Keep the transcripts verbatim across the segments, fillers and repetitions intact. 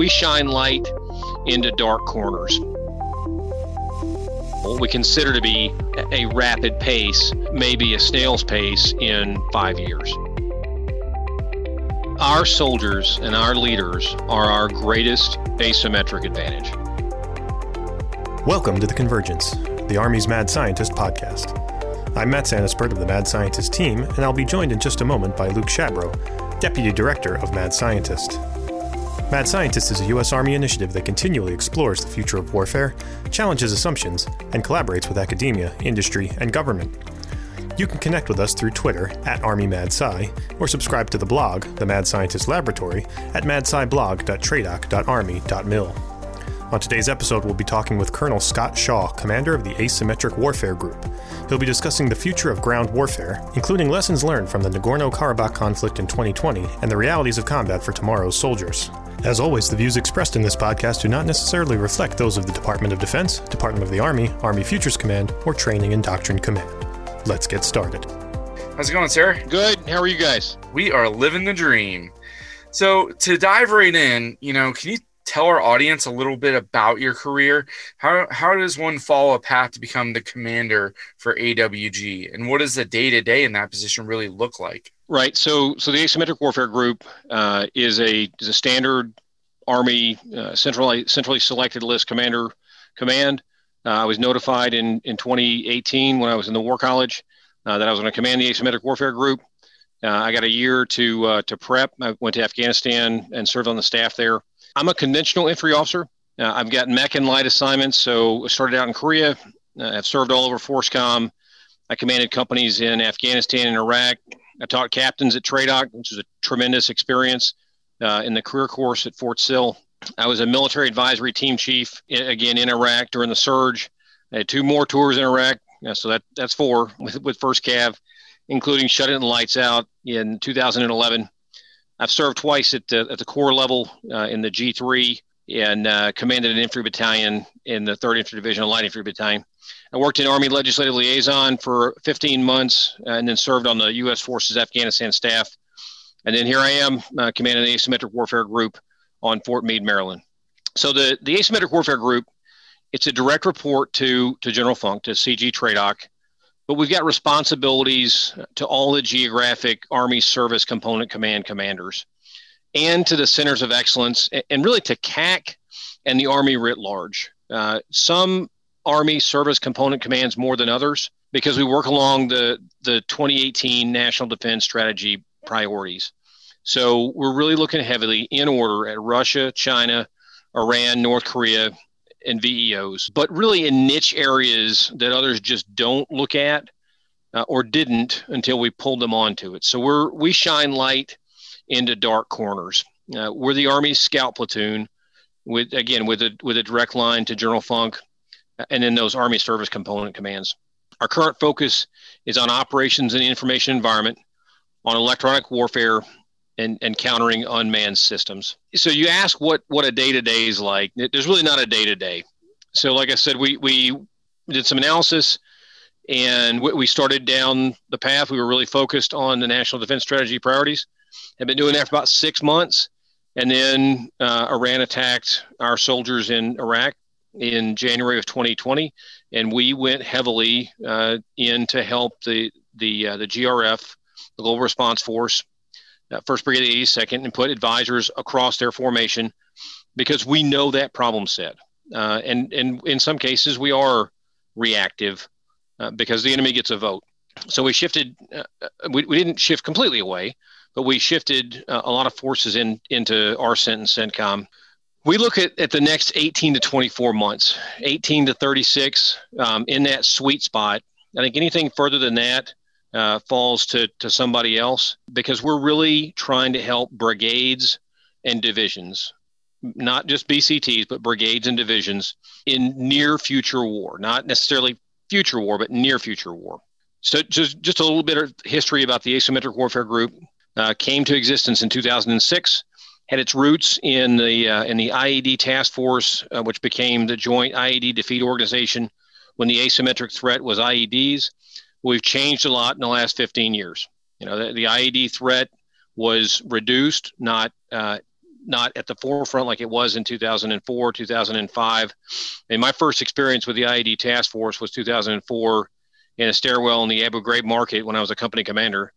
we shine light into dark corners. What we consider to be a rapid pace, maybe a snail's pace in five years. Our soldiers and our leaders are our greatest asymmetric advantage. Welcome to The Convergence, the Army's Mad Scientist podcast. I'm Matt Sanispert of the Mad Scientist team, and I'll be joined in just a moment by Luke Shabro, Deputy Director of Mad Scientist. Mad Scientist is a U S Army initiative that continually explores the future of warfare, challenges assumptions, and collaborates with academia, industry, and government. You can connect with us through Twitter, at ArmyMadSci, or subscribe to the blog, The Mad Scientist Laboratory, at madsciblog dot tradoc dot army dot mil. On today's episode, we'll be talking with Colonel Scott Shaw, commander of the Asymmetric Warfare Group. He'll be discussing the future of ground warfare, including lessons learned from the Nagorno-Karabakh conflict in twenty twenty and the realities of combat for tomorrow's soldiers. As always, the views expressed in this podcast do not necessarily reflect those of the Department of Defense, Department of the Army, Army Futures Command, or Training and Doctrine Command. Let's get started. How's it going, sir? Good. How are you guys? We are living the dream. So to dive right in, you know, can you tell our audience a little bit about your career? How how does one follow a path to become the commander for A W G? And what does the day-to-day in that position really look like? Right. So so the Asymmetric Warfare Group uh, is a is a standard Army uh, centrally centrally selected list commander command. Uh, I was notified in, in twenty eighteen when I was in the War College uh, that I was going to command the Asymmetric Warfare Group. Uh, I got a year to uh, to prep. I went to Afghanistan and served on the staff there. I'm a conventional infantry officer. Uh, I've got mech and light assignments. So I started out in Korea. Uh, I've served all over FORSCOM. I commanded companies in Afghanistan and Iraq. I taught captains at TRADOC, which was a tremendous experience uh, in the career course at Fort Sill. I was a military advisory team chief, in, again, in Iraq during the surge. I had two more tours in Iraq. Uh, so that that's four with, with First Cav, including shutting the lights out in two thousand eleven. I've served twice at the, at the Corps level uh, in the G three and uh, commanded an infantry battalion in the third Infantry Division, a light infantry battalion. I worked in Army Legislative Liaison for fifteen months uh, and then served on the U S Forces Afghanistan staff. And then here I am uh, commanding the Asymmetric Warfare Group on Fort Meade, Maryland. So the, the Asymmetric Warfare Group, it's a direct report to, to General Funk, to C G TRADOC, but we've got responsibilities to all the geographic Army Service Component Command commanders and to the centers of excellence and really to C A C and the Army writ large. Uh, some Army Service Component Commands more than others because we work along the, the twenty eighteen National Defense Strategy priorities. So we're really looking heavily in order at Russia, China, Iran, North Korea, and V E Os, but really in niche areas that others just don't look at uh, or didn't until we pulled them onto it. So we're, we shine light into dark corners. Uh, we're the Army Scout Platoon with, again, with a, with a direct line to General Funk and then those Army Service Component Commands. Our current focus is on operations in the information environment, on electronic warfare, And, and countering unmanned systems. So you ask what, what a day-to-day is like. There's really not a day-to-day. So like I said, we, we did some analysis and we started down the path. We were really focused on the National Defense Strategy priorities. Have been doing that for about six months. And then uh, Iran attacked our soldiers in Iraq in January of twenty twenty. And we went heavily uh, in to help the, the, uh, the G R F, the Global Response Force, First Brigade, eighty-second, and put advisors across their formation because we know that problem set. Uh, and, and in some cases, we are reactive uh, because the enemy gets a vote. So we shifted, uh, we, we didn't shift completely away, but we shifted uh, a lot of forces in into R C E N T and CENTCOM. We look at, at the next eighteen to twenty-four months, eighteen to thirty-six, um, in that sweet spot. I think anything further than that Uh, falls to, to somebody else because we're really trying to help brigades and divisions, not just B C Ts, but brigades and divisions in near future war, not necessarily future war, but near future war. So just, just a little bit of history about the Asymmetric Warfare Group. Uh, came to existence in two thousand six, had its roots in the, uh, in the I E D Task Force, uh, which became the Joint I E D Defeat Organization when the asymmetric threat was I E Ds. We've changed a lot in the last fifteen years. You know, the, the I E D threat was reduced, not uh, not at the forefront like it was in two thousand four, two thousand five. And my first experience with the I E D task force was two thousand four in a stairwell in the Abu Ghraib market when I was a company commander.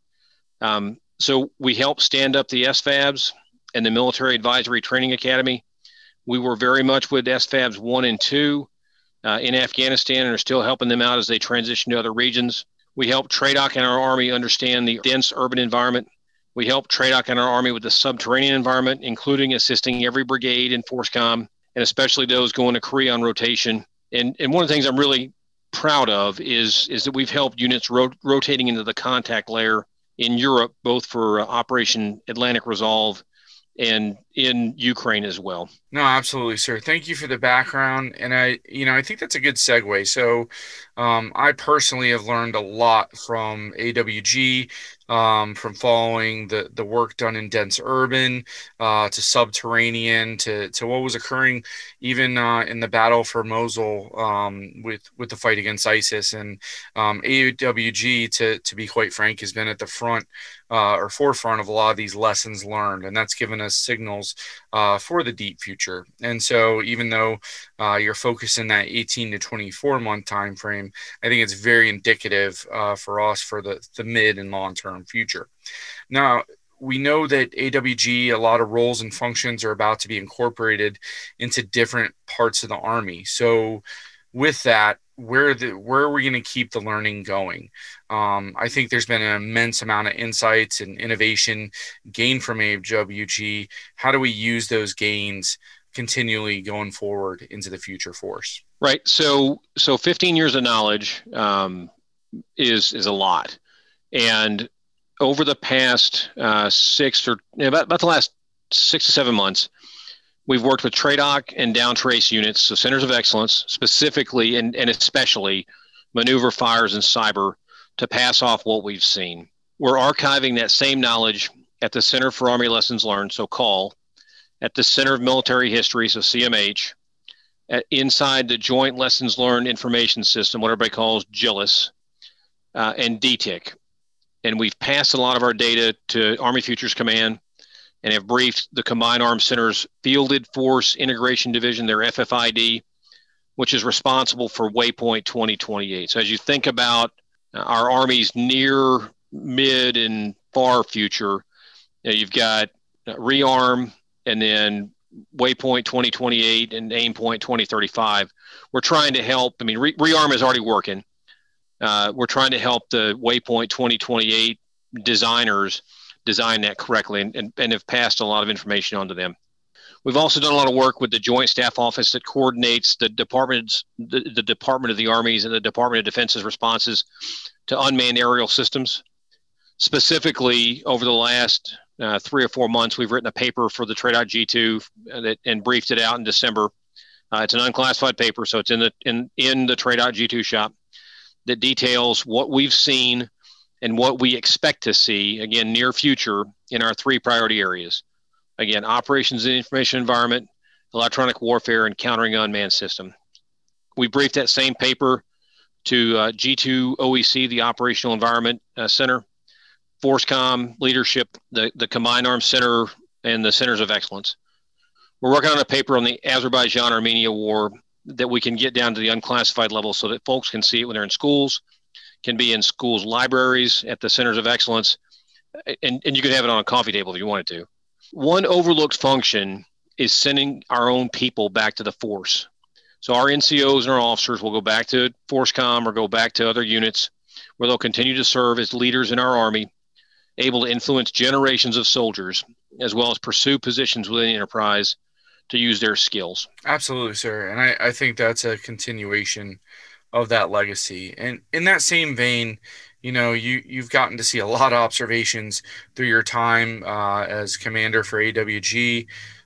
Um, so we helped stand up the S F A Bs and the Military Advisory Training Academy. We were very much with S F A Bs one and two uh, in Afghanistan and are still helping them out as they transition to other regions. We helped TRADOC and our Army understand the dense urban environment. We helped TRADOC and our Army with the subterranean environment, including assisting every brigade in FORSCOM, and especially those going to Korea on rotation. And, and one of the things I'm really proud of is, is that we've helped units ro- rotating into the contact layer in Europe, both for uh, Operation Atlantic Resolve and in Ukraine as well. No, absolutely, sir. Thank you for the background. And I, you know, I think that's a good segue. So um, I personally have learned a lot from A W G, um, from following the, the work done in dense urban uh, to subterranean to, to what was occurring even uh, in the battle for Mosul um, with, with the fight against ISIS. And um, A W G, to, to be quite frank, has been at the front uh, or forefront of a lot of these lessons learned. And that's given us signals uh, for the deep future. And so even though uh, you're focused in that eighteen to twenty-four month time frame, I think it's very indicative uh, for us for the, the mid and long term future. Now, we know that A W G, a lot of roles and functions are about to be incorporated into different parts of the Army. So with that, where the where are we going to keep the learning going? Um, I think there's been an immense amount of insights and innovation gained from A W G. How do we use those gains continually going forward into the future force? Right. So so fifteen years of knowledge um, is is a lot. And over the past uh, six or you know, about, about the last six to seven months, we've worked with TRADOC and downtrace units, so centers of excellence, specifically and, and especially maneuver, fires, and cyber, to pass off what we've seen. We're archiving that same knowledge at the Center for Army Lessons Learned, so CALL, at the Center of Military History, so C M H, at, inside the Joint Lessons Learned Information System, what everybody calls JILIS, uh, and D T I C. And we've passed a lot of our data to Army Futures Command, and have briefed the Combined Arms Center's Fielded Force Integration Division, their F F I D, which is responsible for Waypoint twenty twenty-eight. So as you think about our Army's near, mid, and far future, you know, you've got REARM and then Waypoint twenty twenty-eight and Aimpoint twenty thirty-five. We're trying to help. I mean, Re- REARM is already working. Uh, we're trying to help the Waypoint twenty twenty-eight designers design that correctly and, and, and have passed a lot of information on to them. We've also done a lot of work with the Joint Staff Office that coordinates the departments, the, the Department of the Army's and the Department of Defense's responses to unmanned aerial systems. Specifically, over the last uh, three or four months, we've written a paper for the TRADOC G two that, and briefed it out in December. Uh, it's an unclassified paper, so it's in the in, in the TRADOC G two shop, that details what we've seen and what we expect to see, again, near future in our three priority areas. Again, operations in the information environment, electronic warfare, and countering unmanned system. We briefed that same paper to uh, G two O E C, the Operational Environment uh, Center, FORSCOM leadership, the, the Combined Arms Center, and the Centers of Excellence. We're working on a paper on the Azerbaijan-Armenia war that we can get down to the unclassified level so that folks can see it when they're in schools, can be in schools' libraries, at the Centers of Excellence, and, and you could have it on a coffee table if you wanted to. One overlooked function is sending our own people back to the force. So our N C Os and our officers will go back to FORSCOM or go back to other units where they'll continue to serve as leaders in our Army, able to influence generations of soldiers, as well as pursue positions within the enterprise to use their skills. Absolutely, sir. And I, I think that's a continuation of that legacy. And in that same vein, you know, you, you've gotten to see a lot of observations through your time uh, as commander for A W G.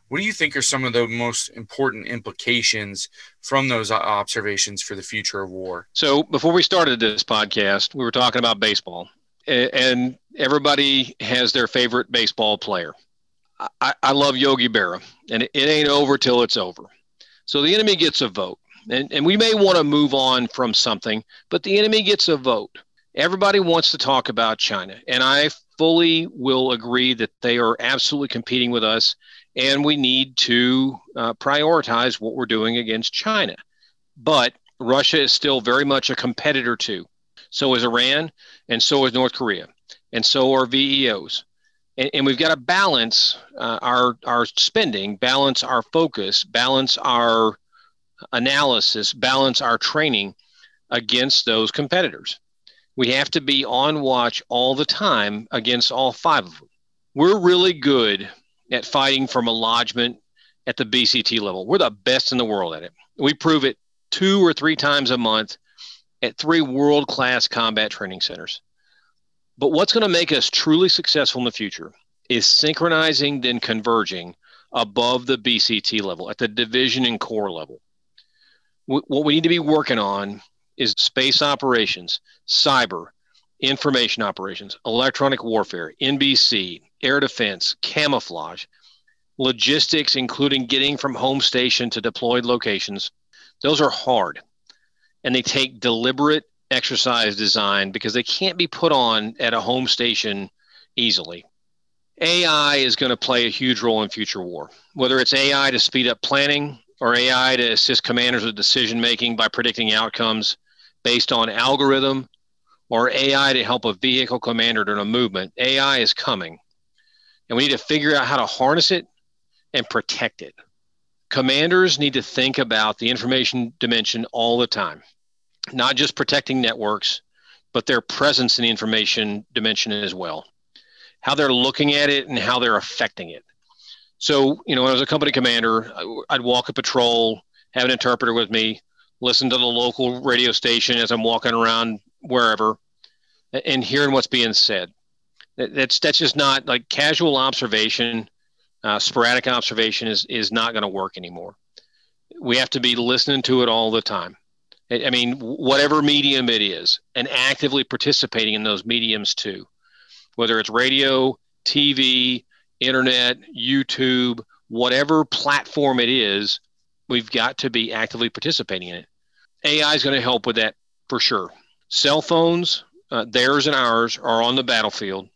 What do you think are some of the most important implications from those observations for the future of war? So before we started this podcast, we were talking about baseball, and everybody has their favorite baseball player. I, I love Yogi Berra, and it ain't over till it's over. So the enemy gets a vote. And, and we may want to move on from something, but the enemy gets a vote. Everybody wants to talk about China. And I fully will agree that they are absolutely competing with us, and we need to uh, prioritize what we're doing against China. But Russia is still very much a competitor to. So is Iran, and so is North Korea, and so are V E Os. And, and we've got to balance uh, our, our spending, balance our focus, balance our analysis, balance our training against those competitors. We have to be on watch all the time against all five of them. We're really good at fighting from lodgment at the B C T level. We're the best in the world at it. We prove it two or three times a month at three world-class combat training centers. But what's going to make us truly successful in the future is synchronizing, then converging above the B C T level, at the division and corps level. What we need to be working on is space operations, cyber, information operations, electronic warfare, N B C, air defense, camouflage, logistics, including getting from home station to deployed locations. Those are hard, and they take deliberate exercise design because they can't be put on at a home station easily. A I is going to play a huge role in future war, whether it's A I to speed up planning or A I to assist commanders with decision-making by predicting outcomes based on algorithm, or A I to help a vehicle commander during a movement. A I is coming, and we need to figure out how to harness it and protect it. Commanders need to think about the information dimension all the time, not just protecting networks, but their presence in the information dimension as well, how they're looking at it and how they're affecting it. So, you know, when I was a company commander, I'd walk a patrol, have an interpreter with me, listen to the local radio station as I'm walking around wherever and hearing what's being said. That's, that's just not like casual observation. Uh, sporadic observation is, is not going to work anymore. We have to be listening to it all the time. I, I mean, whatever medium it is, and actively participating in those mediums too, whether it's radio, T V, internet, YouTube, whatever platform it is, we've got to be actively participating in it. A I is going to help with that for sure. Cell phones, uh, theirs and ours, are on the battlefield.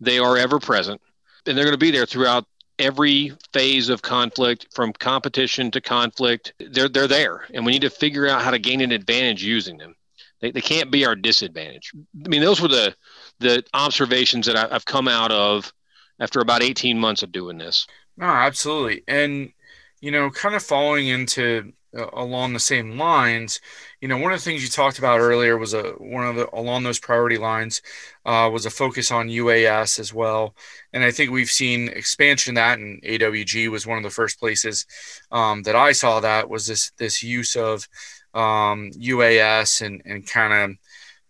They are ever present, and they're going to be there throughout every phase of conflict, from competition to conflict. They're they're there, and we need to figure out how to gain an advantage using them. They they can't be our disadvantage. I mean, those were the the observations that I, I've come out of after about eighteen months of doing this. No, absolutely, and you know, kind of following into uh, along the same lines. You know, one of the things you talked about earlier was a one of the along those priority lines uh, was a focus on U A S as well, and I think we've seen expansion of that, and A W G was one of the first places um, that I saw that was this this use of um, U A S and and kind of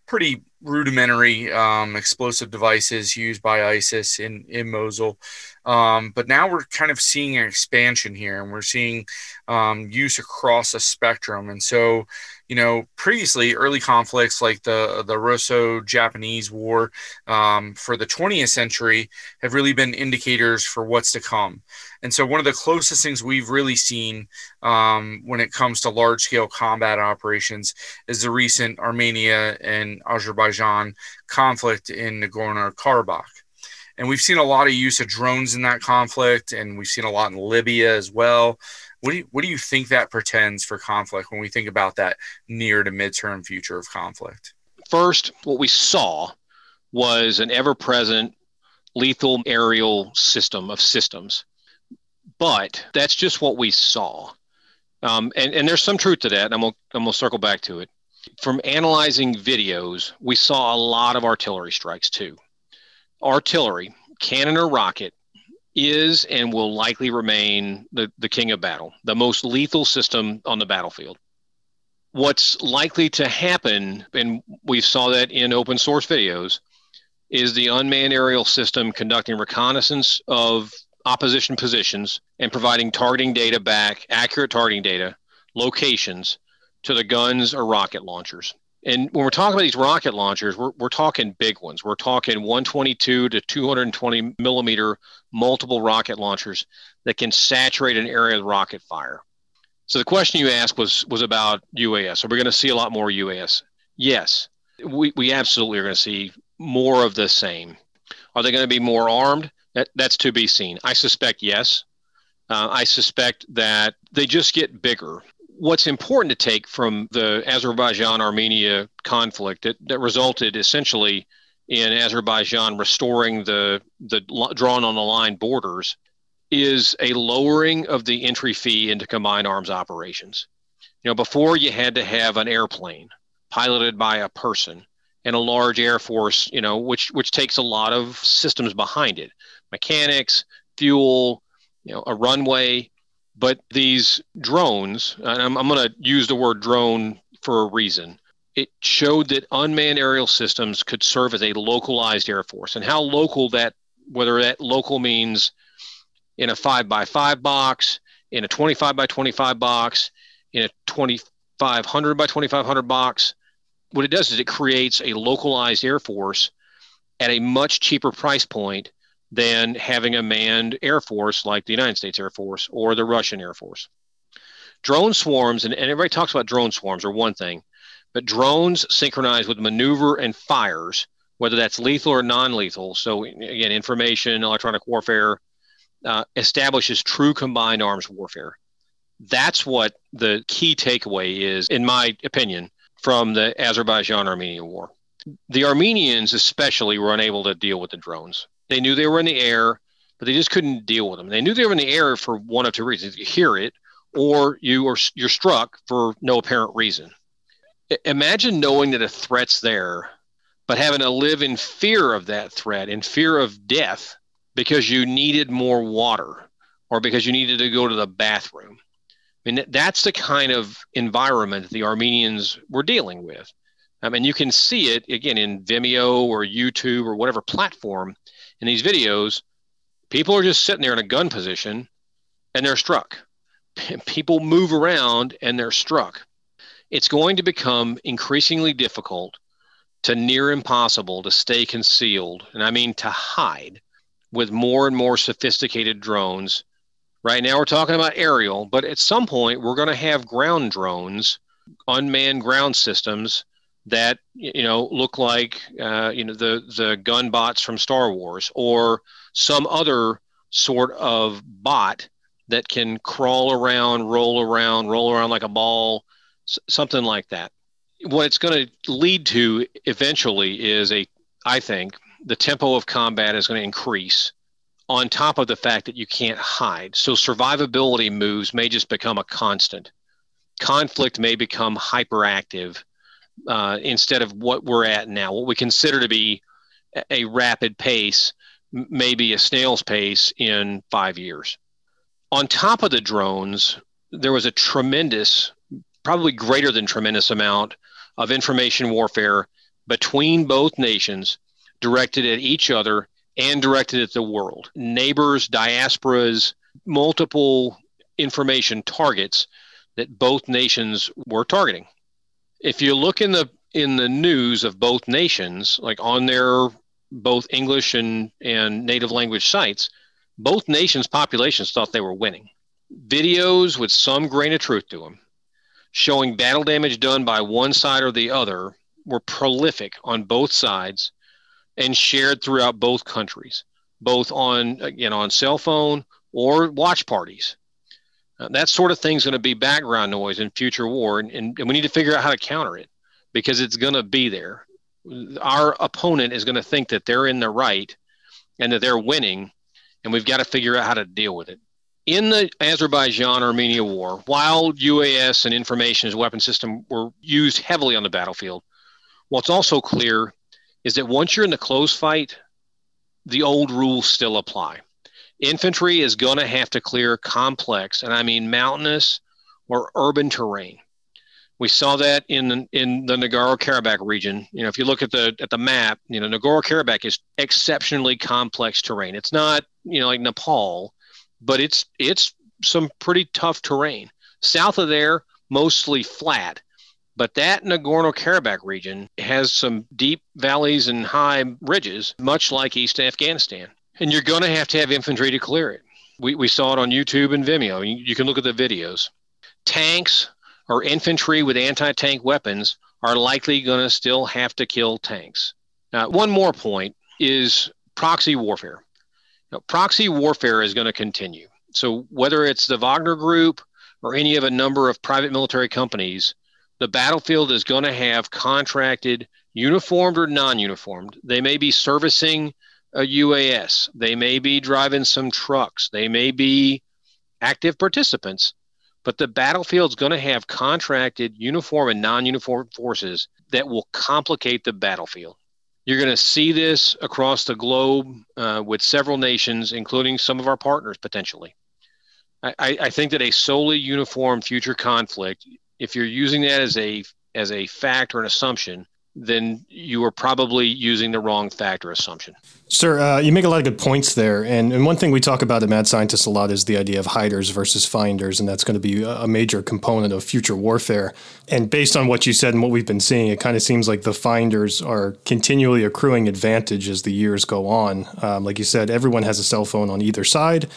pretty rudimentary um, explosive devices used by ISIS in, in Mosul. Um, but now we're kind of seeing an expansion here, and we're seeing um, use across a spectrum. And so, you know, previously early conflicts like the, the Russo-Japanese War um, for the twentieth century have really been indicators for what's to come. And so one of the closest things we've really seen um, when it comes to large-scale combat operations is the recent Armenia and Azerbaijan conflict in Nagorno-Karabakh. And we've seen a lot of use of drones in that conflict, and we've seen a lot in Libya as well. What do you, what do you think that portends for conflict when we think about that near to midterm future of conflict? First, what we saw was an ever-present lethal aerial system of systems. But that's just what we saw. Um, and, and there's some truth to that, and I'm gonna, I'm gonna circle back to it. From analyzing videos, we saw a lot of artillery strikes too. Artillery, cannon or rocket, is and will likely remain the, the king of battle, the most lethal system on the battlefield. What's likely to happen, and we saw that in open source videos, is the unmanned aerial system conducting reconnaissance of opposition positions and providing targeting data back, accurate targeting data, locations to the guns or rocket launchers. And when we're talking about these rocket launchers, we're, we're talking big ones. We're talking one twenty-two to two twenty millimeter multiple rocket launchers that can saturate an area with rocket fire. So the question you asked was, was about U A S. Are we going to see a lot more U A S? Yes, we, we absolutely are going to see more of the same. Are they going to be more armed? That, that's to be seen. I suspect yes. Uh, I suspect that they just get bigger. What's important to take from the Azerbaijan-Armenia conflict that, that resulted essentially in Azerbaijan restoring the, the drawn-on-the-line borders is a lowering of the entry fee into combined arms operations. You know, before you had to have an airplane piloted by a person and a large air force, you know, which which takes a lot of systems behind it, mechanics, fuel, you know, a runway. But these drones, and I'm, I'm going to use the word drone for a reason, it showed that unmanned aerial systems could serve as a localized air force. And how local that, whether that local means in a five by five box, in a twenty-five by twenty-five box, in a twenty-five hundred by twenty-five hundred box, what it does is it creates a localized air force at a much cheaper price point than having a manned air force like the United States Air Force or the Russian Air Force. Drone swarms, and, and everybody talks about drone swarms are one thing, but drones synchronize with maneuver and fires, whether that's lethal or non-lethal. So again, information, electronic warfare uh, establishes true combined arms warfare. That's what the key takeaway is, in my opinion, from the Azerbaijan-Armenia war. The Armenians especially were unable to deal with the drones. They knew they were in the air, but they just couldn't deal with them. They knew they were in the air for one of two reasons. You hear it, or you are, you're struck for no apparent reason. Imagine knowing that a threat's there, but having to live in fear of that threat, in fear of death, because you needed more water or because you needed to go to the bathroom. I mean, that's the kind of environment that the Armenians were dealing with. I mean, you can see it, again, in Vimeo or YouTube or whatever platform. In these videos, people are just sitting there in a gun position and they're struck. People move around and they're struck. It's going to become increasingly difficult to near impossible to stay concealed, and I mean to hide, with more and more sophisticated drones. Right now we're talking about aerial, but at some point we're going to have ground drones, unmanned ground systems that, you know, look like, uh, you know, the, the gun bots from Star Wars, or some other sort of bot that can crawl around, roll around, roll around like a ball, s- something like that. What it's going to lead to eventually is a, I think, the tempo of combat is going to increase on top of the fact that you can't hide. So survivability moves may just become a constant. Conflict may become hyperactive. Uh, instead of what we're at now, what we consider to be a rapid pace, maybe a snail's pace in five years. On top of the drones, there was a tremendous, probably greater than tremendous amount of information warfare between both nations, directed at each other and directed at the world. Neighbors, diasporas, multiple information targets that both nations were targeting. If you look in the in the news of both nations, like on their both English and, and native language sites, both nations' populations thought they were winning. Videos with some grain of truth to them showing battle damage done by one side or the other were prolific on both sides and shared throughout both countries, both on, again, on cell phone or watch parties. Uh, that sort of thing's going to be background noise in future war, and, and, and we need to figure out how to counter it, because it's going to be there. Our opponent is going to think that they're in the right and that they're winning, and we've got to figure out how to deal with it. In the Azerbaijan-Armenia war, while U A S and information as a weapon system were used heavily on the battlefield, what's also clear is that once you're in the close fight, the old rules still apply. Infantry is going to have to clear complex, and I mean mountainous or urban terrain. We saw that in the, in the Nagorno-Karabakh region. You know, if you look at the at the map, you know, Nagorno-Karabakh is exceptionally complex terrain. It's not, you know, like Nepal, but it's it's some pretty tough terrain. South of there, mostly flat, but that Nagorno-Karabakh region has some deep valleys and high ridges, much like East Afghanistan. And you're going to have to have infantry to clear it. We we saw it on YouTube and Vimeo. You, you can look at the videos. Tanks or infantry with anti-tank weapons are likely going to still have to kill tanks. Now, one more point is proxy warfare. Now, proxy warfare is going to continue. So whether it's the Wagner Group or any of a number of private military companies, the battlefield is going to have contracted, uniformed or non-uniformed. They may be servicing a U A S. They may be driving some trucks. They may be active participants. But the battlefield's going to have contracted, uniform and non-uniform forces that will complicate the battlefield. You're going to see this across the globe uh, with several nations, including some of our partners, potentially. I, I think that a solely uniform future conflict, if you're using that as a as a fact or an assumption, then you are probably using the wrong fact or assumption. Sir, uh, you make a lot of good points there. And, and one thing we talk about at Mad Scientist a lot is the idea of hiders versus finders, and that's going to be a major component of future warfare. And based on what you said and what we've been seeing, it kind of seems like the finders are continually accruing advantage as the years go on. Um, like you said, everyone has a cell phone on either side.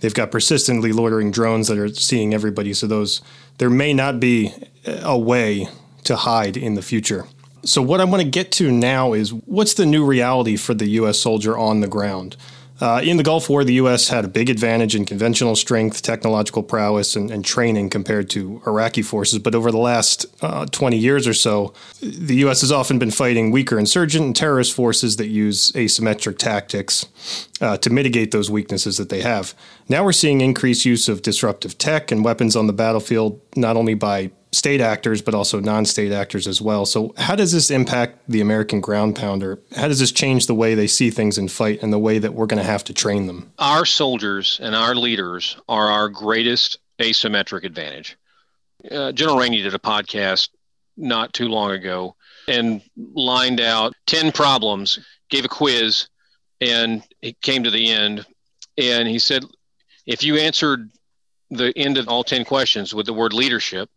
They've got persistently loitering drones that are seeing everybody. So those there may not be a way to hide in the future. So what I want to get to now is what's the new reality for the U S soldier on the ground? Uh, in the Gulf War, the U S had a big advantage in conventional strength, technological prowess, and, and training compared to Iraqi forces. But over the last uh, twenty years or so, the U S has often been fighting weaker insurgent and terrorist forces that use asymmetric tactics uh, to mitigate those weaknesses that they have. Now we're seeing increased use of disruptive tech and weapons on the battlefield, not only by state actors, but also non-state actors as well. So how does this impact the American ground pounder? How does this change the way they see things and fight and the way that we're going to have to train them? Our soldiers and our leaders are our greatest asymmetric advantage. Uh, General Rainey did a podcast not too long ago and lined out ten problems, gave a quiz, and it came to the end. And he said, if you answered the end of all ten questions with the word leadership,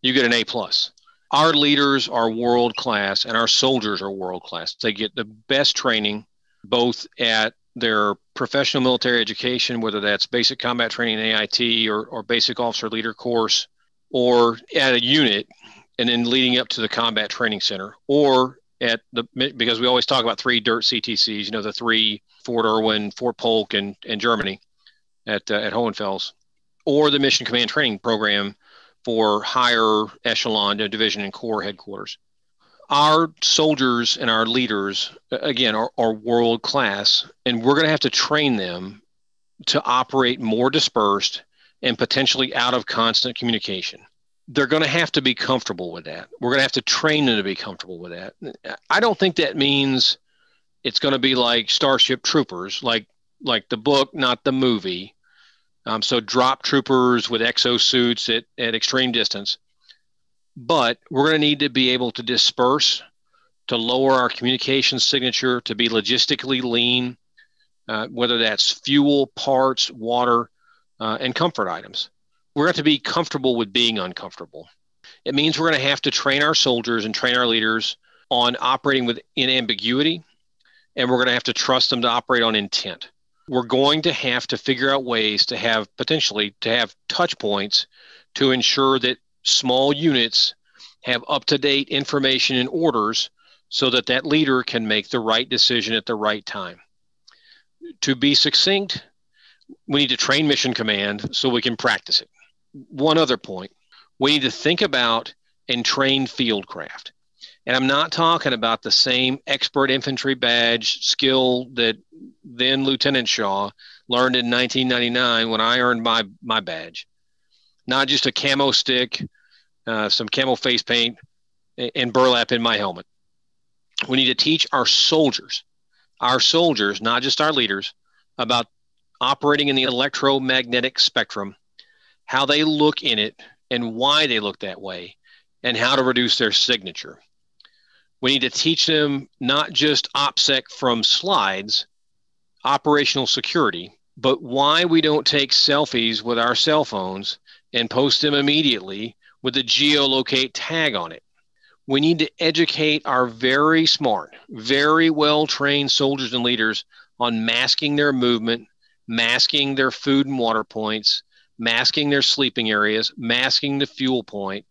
you get an A plus. Our leaders are world class and our soldiers are world class. They get the best training, both at their professional military education, whether that's basic combat training, A I T, or, or basic officer leader course, or at a unit and then leading up to the combat training center, or at the, because we always talk about three DIRT C T Cs, you know, the three, Fort Irwin, Fort Polk, and, and Germany at, uh, at Hohenfels, or the Mission Command Training Program for higher echelon, you know, division and corps headquarters. Our soldiers and our leaders, again, are, are world class, and we're going to have to train them to operate more dispersed and potentially out of constant communication. They're going to have to be comfortable with that. We're going to have to train them to be comfortable with that. I don't think that means it's going to be like Starship Troopers, like like the book, not the movie. Um, so drop troopers with exosuits at, at extreme distance. But we're going to need to be able to disperse, to lower our communication signature, to be logistically lean, uh, whether that's fuel, parts, water, uh, and comfort items. We're going to have to be comfortable with being uncomfortable. It means we're going to have to train our soldiers and train our leaders on operating with in ambiguity, and we're going to have to trust them to operate on intent. We're going to have to figure out ways to have potentially to have touch points to ensure that small units have up-to-date information and orders so that that leader can make the right decision at the right time. To be succinct, we need to train mission command so we can practice it. One other point, we need to think about and train field craft. And I'm not talking about the same expert infantry badge skill that then Lieutenant Shaw learned in nineteen ninety-nine when I earned my my badge. Not just a camo stick, uh, some camo face paint, and burlap in my helmet. We need to teach our soldiers, our soldiers, not just our leaders, about operating in the electromagnetic spectrum, how they look in it and why they look that way, and how to reduce their signature. We need to teach them not just OPSEC from slides, operational security, but why we don't take selfies with our cell phones and post them immediately with a geolocate tag on it. We need to educate our very smart, very well-trained soldiers and leaders on masking their movement, masking their food and water points, masking their sleeping areas, masking the fuel point.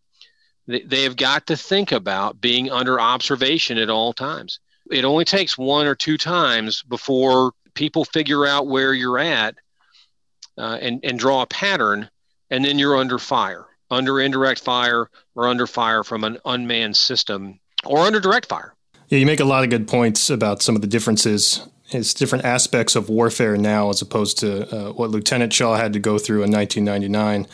They have got to think about being under observation at all times. It only takes one or two times before people figure out where you're at uh, and, and draw a pattern, and then you're under fire, under indirect fire or under fire from an unmanned system or under direct fire. Yeah, you make a lot of good points about some of the differences. It's different aspects of warfare now as opposed to uh, what Lieutenant Shaw had to go through in nineteen ninety-nine.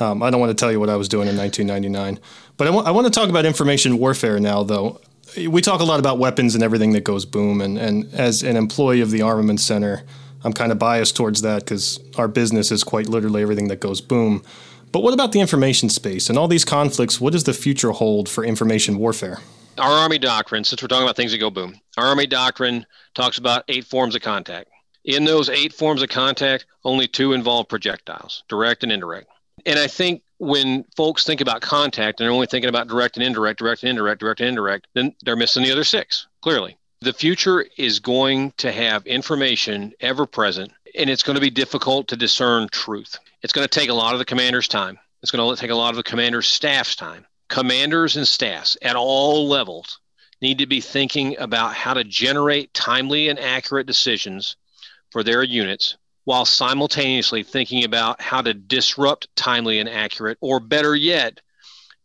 Um, I don't want to tell you what I was doing in nineteen ninety-nine. But I, w- I want to talk about information warfare now, though. We talk a lot about weapons and everything that goes boom. And, and as an employee of the Armament Center, I'm kind of biased towards that because our business is quite literally everything that goes boom. But what about the information space? And all these conflicts, what does the future hold for information warfare? Our Army doctrine, since we're talking about things that go boom, our Army doctrine talks about eight forms of contact. In those eight forms of contact, only two involve projectiles, direct and indirect. And I think when folks think about contact and they're only thinking about direct and indirect, direct and indirect, direct and indirect, then they're missing the other six, clearly. The future is going to have information ever present, and it's going to be difficult to discern truth. It's going to take a lot of the commander's time. It's going to take a lot of the commander's staff's time. Commanders and staffs at all levels need to be thinking about how to generate timely and accurate decisions for their units while simultaneously thinking about how to disrupt timely and accurate, or better yet,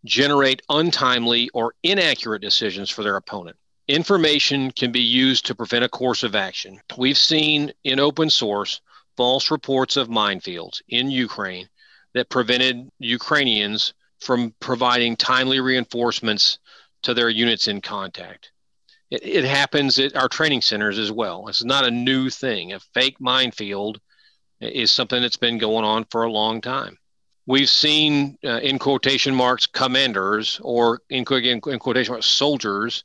generate untimely or inaccurate decisions for their opponent. Information can be used to prevent a course of action. We've seen in open source false reports of minefields in Ukraine that prevented Ukrainians from providing timely reinforcements to their units in contact. It, it happens at our training centers as well. It's not a new thing. A fake minefield is something that's been going on for a long time. We've seen, uh, in quotation marks, commanders or in, in, in quotation marks, soldiers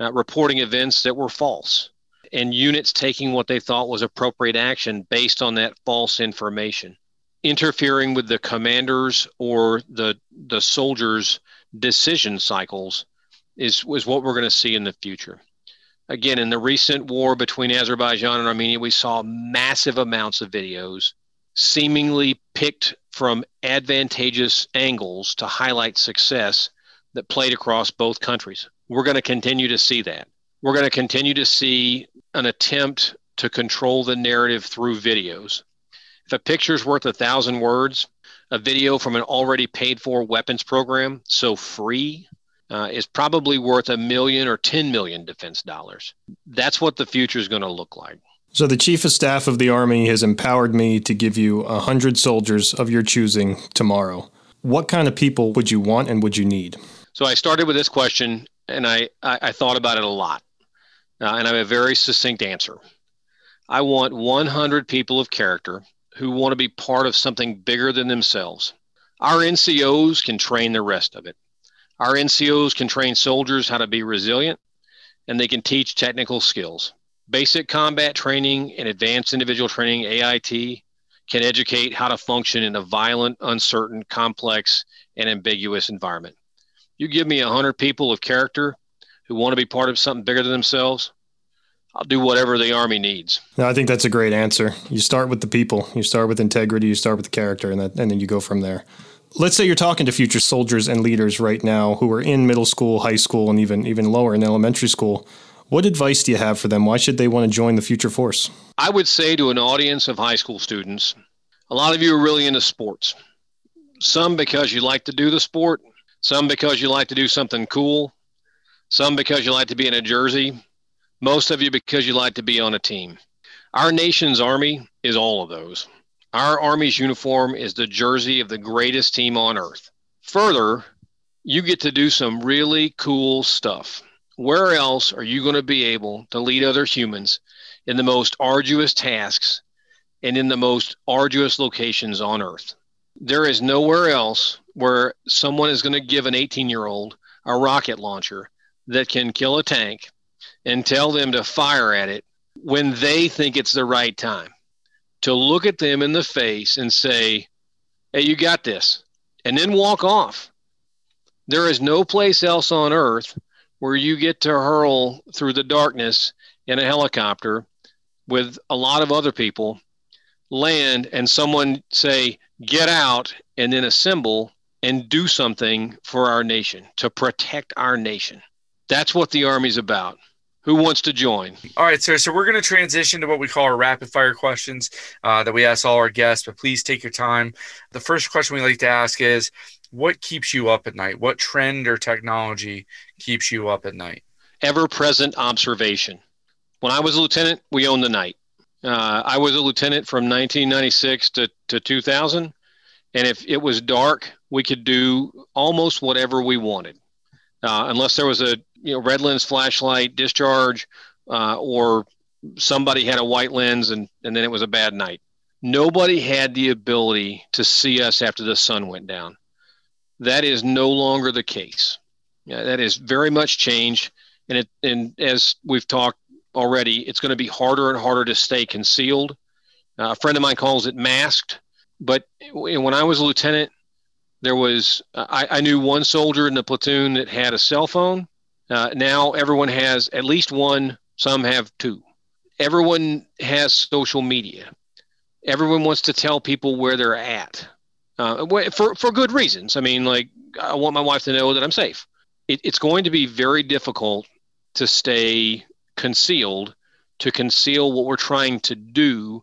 uh, reporting events that were false, and units taking what they thought was appropriate action based on that false information, interfering with the commander's or the the soldier's decision cycles is, is what we're going to see in the future. Again, in the recent war between Azerbaijan and Armenia, we saw massive amounts of videos seemingly picked from advantageous angles to highlight success that played across both countries. We're going to continue to see that. We're going to continue to see an attempt to control the narrative through videos. If a picture's worth a thousand words, a video from an already paid-for weapons program, so free, uh, is probably worth a million or ten million defense dollars. That's what the future is going to look like. So the Chief of Staff of the Army has empowered me to give you one hundred soldiers of your choosing tomorrow. What kind of people would you want and would you need? So I started with this question, and I, I, I thought about it a lot, uh, and I have a very succinct answer. I want one hundred people of character who want to be part of something bigger than themselves. Our N C Os can train the rest of it. Our N C Os can train soldiers how to be resilient, and they can teach technical skills. Basic combat training and advanced individual training, A I T, can educate how to function in a violent, uncertain, complex, and ambiguous environment. You give me one hundred people of character who want to be part of something bigger than themselves, I'll do whatever the Army needs. No, I think that's a great answer. You start with the people. You start with integrity. You start with the character, and, that, and then you go from there. Let's say you're talking to future soldiers and leaders right now who are in middle school, high school, and even, even lower in elementary school. What advice do you have for them? Why should they want to join the future force? I would say to an audience of high school students, a lot of you are really into sports. Some because you like to do the sport. Some because you like to do something cool. Some because you like to be in a jersey. Most of you because you like to be on a team. Our nation's Army is all of those. Our Army's uniform is the jersey of the greatest team on earth. Further, you get to do some really cool stuff. Where else are you going to be able to lead other humans in the most arduous tasks and in the most arduous locations on earth? There is nowhere else where someone is going to give an eighteen-year-old a rocket launcher that can kill a tank and tell them to fire at it when they think it's the right time, to look at them in the face and say, hey, you got this, and then walk off. There is no place else on earth where you get to hurl through the darkness in a helicopter with a lot of other people, land, and someone say, get out, and then assemble and do something for our nation, to protect our nation. That's what the Army's about. Who wants to join? All right, sir. So we're going to transition to what we call our rapid fire questions uh, that we ask all our guests, but please take your time. The first question we like to ask is, what keeps you up at night? What trend or technology keeps you up at night? Ever-present observation. When I was a lieutenant, we owned the night. Uh, I was a lieutenant from nineteen ninety-six to, to two thousand. And if it was dark, we could do almost whatever we wanted. Uh, unless there was a you know, red lens flashlight discharge uh, or somebody had a white lens and, and then it was a bad night. Nobody had the ability to see us after the sun went down. That is no longer the case. Yeah, that is very much changed. And, it, and as we've talked already, it's going to be harder and harder to stay concealed. Uh, a friend of mine calls it masked. But when I was a lieutenant, there was, I, I knew one soldier in the platoon that had a cell phone. Uh, now everyone has at least one, some have two. Everyone has social media. Everyone wants to tell people where they're at uh, for, for good reasons. I mean, like, I want my wife to know that I'm safe. It, it's going to be very difficult to stay concealed, to conceal what we're trying to do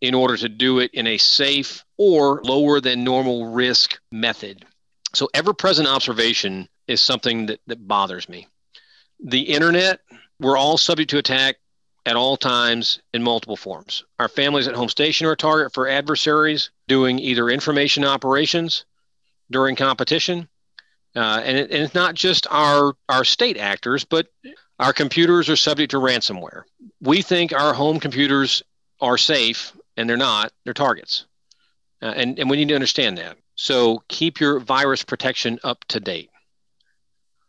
in order to do it in a safe or lower than normal risk method. So ever-present observation is something that, that bothers me. The internet, we're all subject to attack at all times in multiple forms. Our families at home station are a target for adversaries doing either information operations during competition. Uh, and, it, and it's not just our, our state actors, but our computers are subject to ransomware. We think our home computers are safe, and they're not, they're targets. Uh, and, and we need to understand that. So keep your virus protection up to date.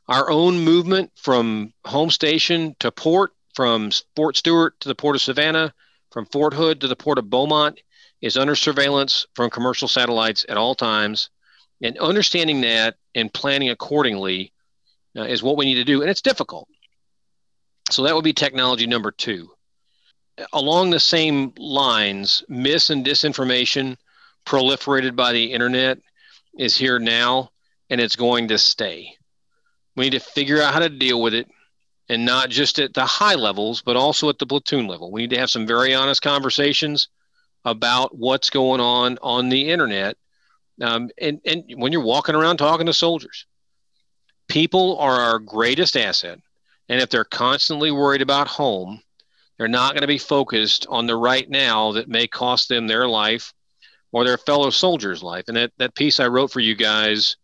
Our own movement from home station to port, from Fort Stewart to the Port of Savannah, from Fort Hood to the Port of Beaumont, is under surveillance from commercial satellites at all times. And understanding that and planning accordingly uh, is what we need to do. And it's difficult. So that would be technology number two. Along the same lines, mis and disinformation proliferated by the internet is here now, and it's going to stay. We need to figure out how to deal with it, and not just at the high levels, but also at the platoon level. We need to have some very honest conversations about what's going on on the internet. Um, and, and when you're walking around talking to soldiers, people are our greatest asset. And if they're constantly worried about home, they're not going to be focused on the right now that may cost them their life or their fellow soldiers' life. And that, that piece I wrote for you guys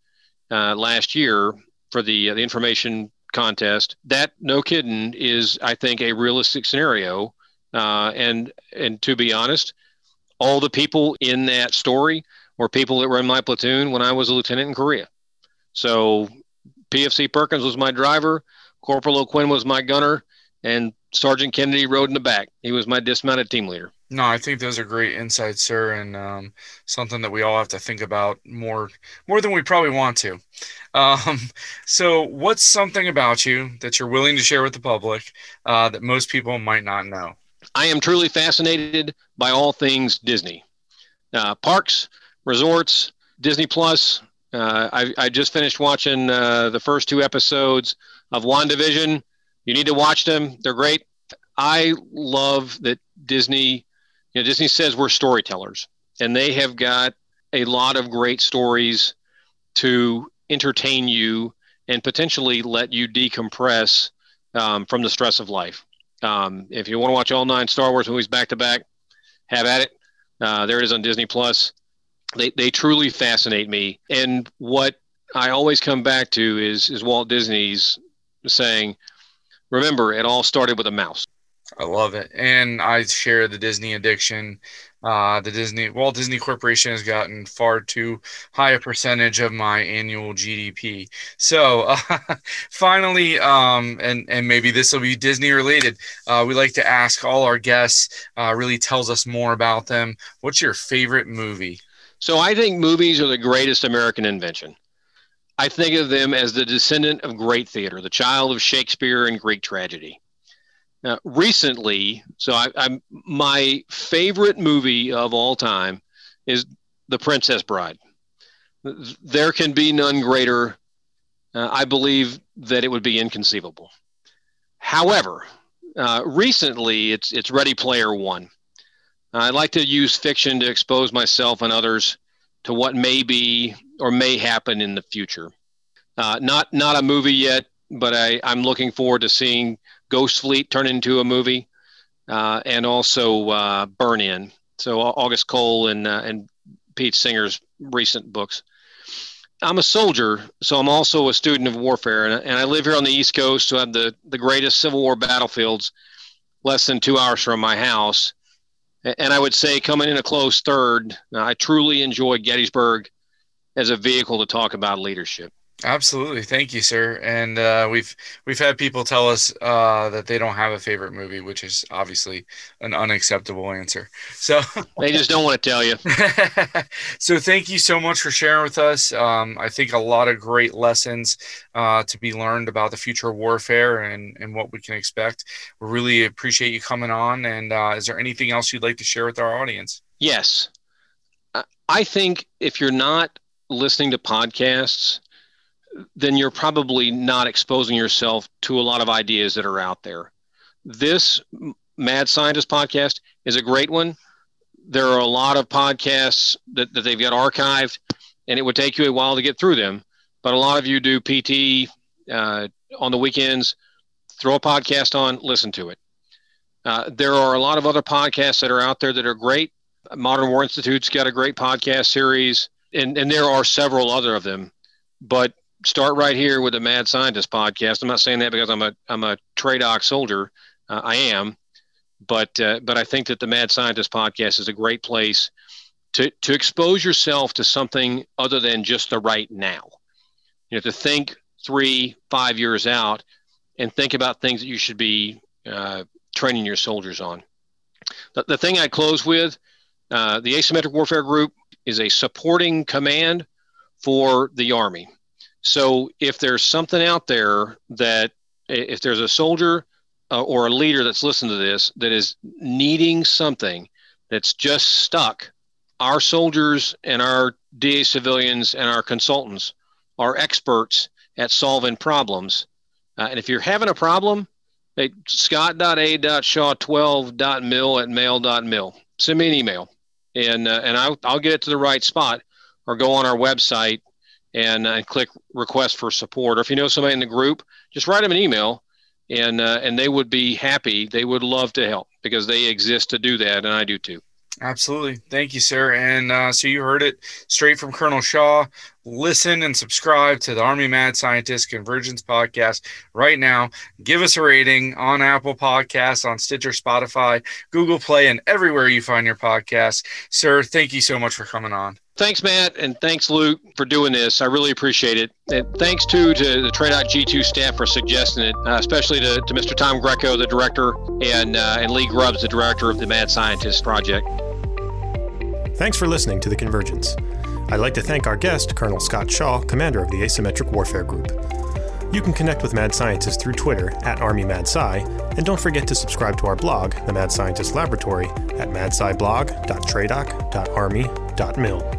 uh, last year for the, uh, the information contest, that, no kidding, is, I think, a realistic scenario. Uh, and and to be honest, all the people in that story were people that were in my platoon when I was a lieutenant in Korea. So P F C Perkins was my driver, Corporal O'Quinn was my gunner, and Sergeant Kennedy rode in the back. He was my dismounted team leader. No, I think those are great insights, sir, and um, something that we all have to think about more more than we probably want to. Um, so what's something about you that you're willing to share with the public uh, that most people might not know? I am truly fascinated by all things Disney. Uh, parks, resorts, Disney Plus. Uh, I, I just finished watching uh, the first two episodes of WandaVision. You need to watch them. They're great. I love that Disney, you know, Disney says we're storytellers, and they have got a lot of great stories to entertain you and potentially let you decompress um, from the stress of life. Um, if you want to watch all nine Star Wars movies back to back, have at it. Uh, there it is on Disney Plus. They they truly fascinate me. And what I always come back to is is Walt Disney's saying, remember, it all started with a mouse. I love it. And I share the Disney addiction. Uh, the Disney Walt Disney Corporation has gotten far too high a percentage of my annual G D P. So uh, finally, um, and, and maybe this will be Disney related, uh, we like to ask all our guests, uh, really tells us more about them. What's your favorite movie? So I think movies are the greatest American invention. I think of them as the descendant of great theater, the child of Shakespeare and Greek tragedy. Now, recently, so I, I'm, my favorite movie of all time is The Princess Bride. There can be none greater. Uh, I believe that it would be inconceivable. However, Uh, recently, it's it's Ready Player One. I like to use fiction to expose myself and others to what may be or may happen in the future. Uh, not not a movie yet, but I, I'm looking forward to seeing Ghost Fleet turn into a movie, uh, and also uh, Burn In. So August Cole and uh, and Pete Singer's recent books. I'm a soldier, so I'm also a student of warfare, and, and I live here on the East Coast, so I have the, the greatest Civil War battlefields less than two hours from my house. And I would say coming in a close third, I truly enjoy Gettysburg as a vehicle to talk about leadership. Absolutely. Thank you, sir. And uh, we've we've had people tell us uh, that they don't have a favorite movie, which is obviously an unacceptable answer. So they just don't want to tell you. So thank you so much for sharing with us. Um, I think a lot of great lessons uh, to be learned about the future of warfare and, and what we can expect. We really appreciate you coming on. And uh, is there anything else you'd like to share with our audience? Yes. I think if you're not listening to podcasts, then you're probably not exposing yourself to a lot of ideas that are out there. This Mad Scientist podcast is a great one. There are a lot of podcasts that, that they've got archived, and it would take you a while to get through them. But a lot of you do P T uh, on the weekends, throw a podcast on, listen to it. Uh, there are a lot of other podcasts that are out there that are great. Modern War Institute's got a great podcast series, and, and there are several other of them. But start right here with the Mad Scientist podcast. I'm not saying that because I'm a I'm a TRADOC soldier. Uh, I am, but uh, but I think that the Mad Scientist podcast is a great place to to expose yourself to something other than just the right now. You know, to think three, five years out and think about things that you should be uh, training your soldiers on. The, the thing I close with, uh, the Asymmetric Warfare Group is a supporting command for the Army. So if there's something out there that if there's a soldier uh, or a leader that's listened to this, that is needing something that's just stuck, our soldiers and our D A civilians and our consultants are experts at solving problems. Uh, and if you're having a problem, hey, scott dot a dot shaw twelve dot mil at mail dot mil. Send me an email and, uh, and I'll, I'll get it to the right spot, or go on our website and uh, click request for support. Or if you know somebody in the group, just write them an email, and uh, and they would be happy. They would love to help because they exist to do that, and I do too. Absolutely. Thank you, sir. And uh, so you heard it straight from Colonel Shaw. Listen and subscribe to the Army Mad Scientist Convergence podcast right now. Give us a rating on Apple Podcasts, on Stitcher, Spotify, Google Play, and everywhere you find your podcasts. Sir, thank you so much for coming on. Thanks, Matt, and thanks, Luke, for doing this. I really appreciate it. And thanks, too, to the TRADOC G two staff for suggesting it, uh, especially to, to Mister Tom Greco, the director, and, uh, and Lee Grubbs, the director of the Mad Scientist Project. Thanks for listening to The Convergence. I'd like to thank our guest, Colonel Scott Shaw, commander of the Asymmetric Warfare Group. You can connect with Mad Scientists through Twitter, at ArmyMadSci, and don't forget to subscribe to our blog, The Mad Scientist Laboratory, at madsciblog dot tradoc dot army dot mil.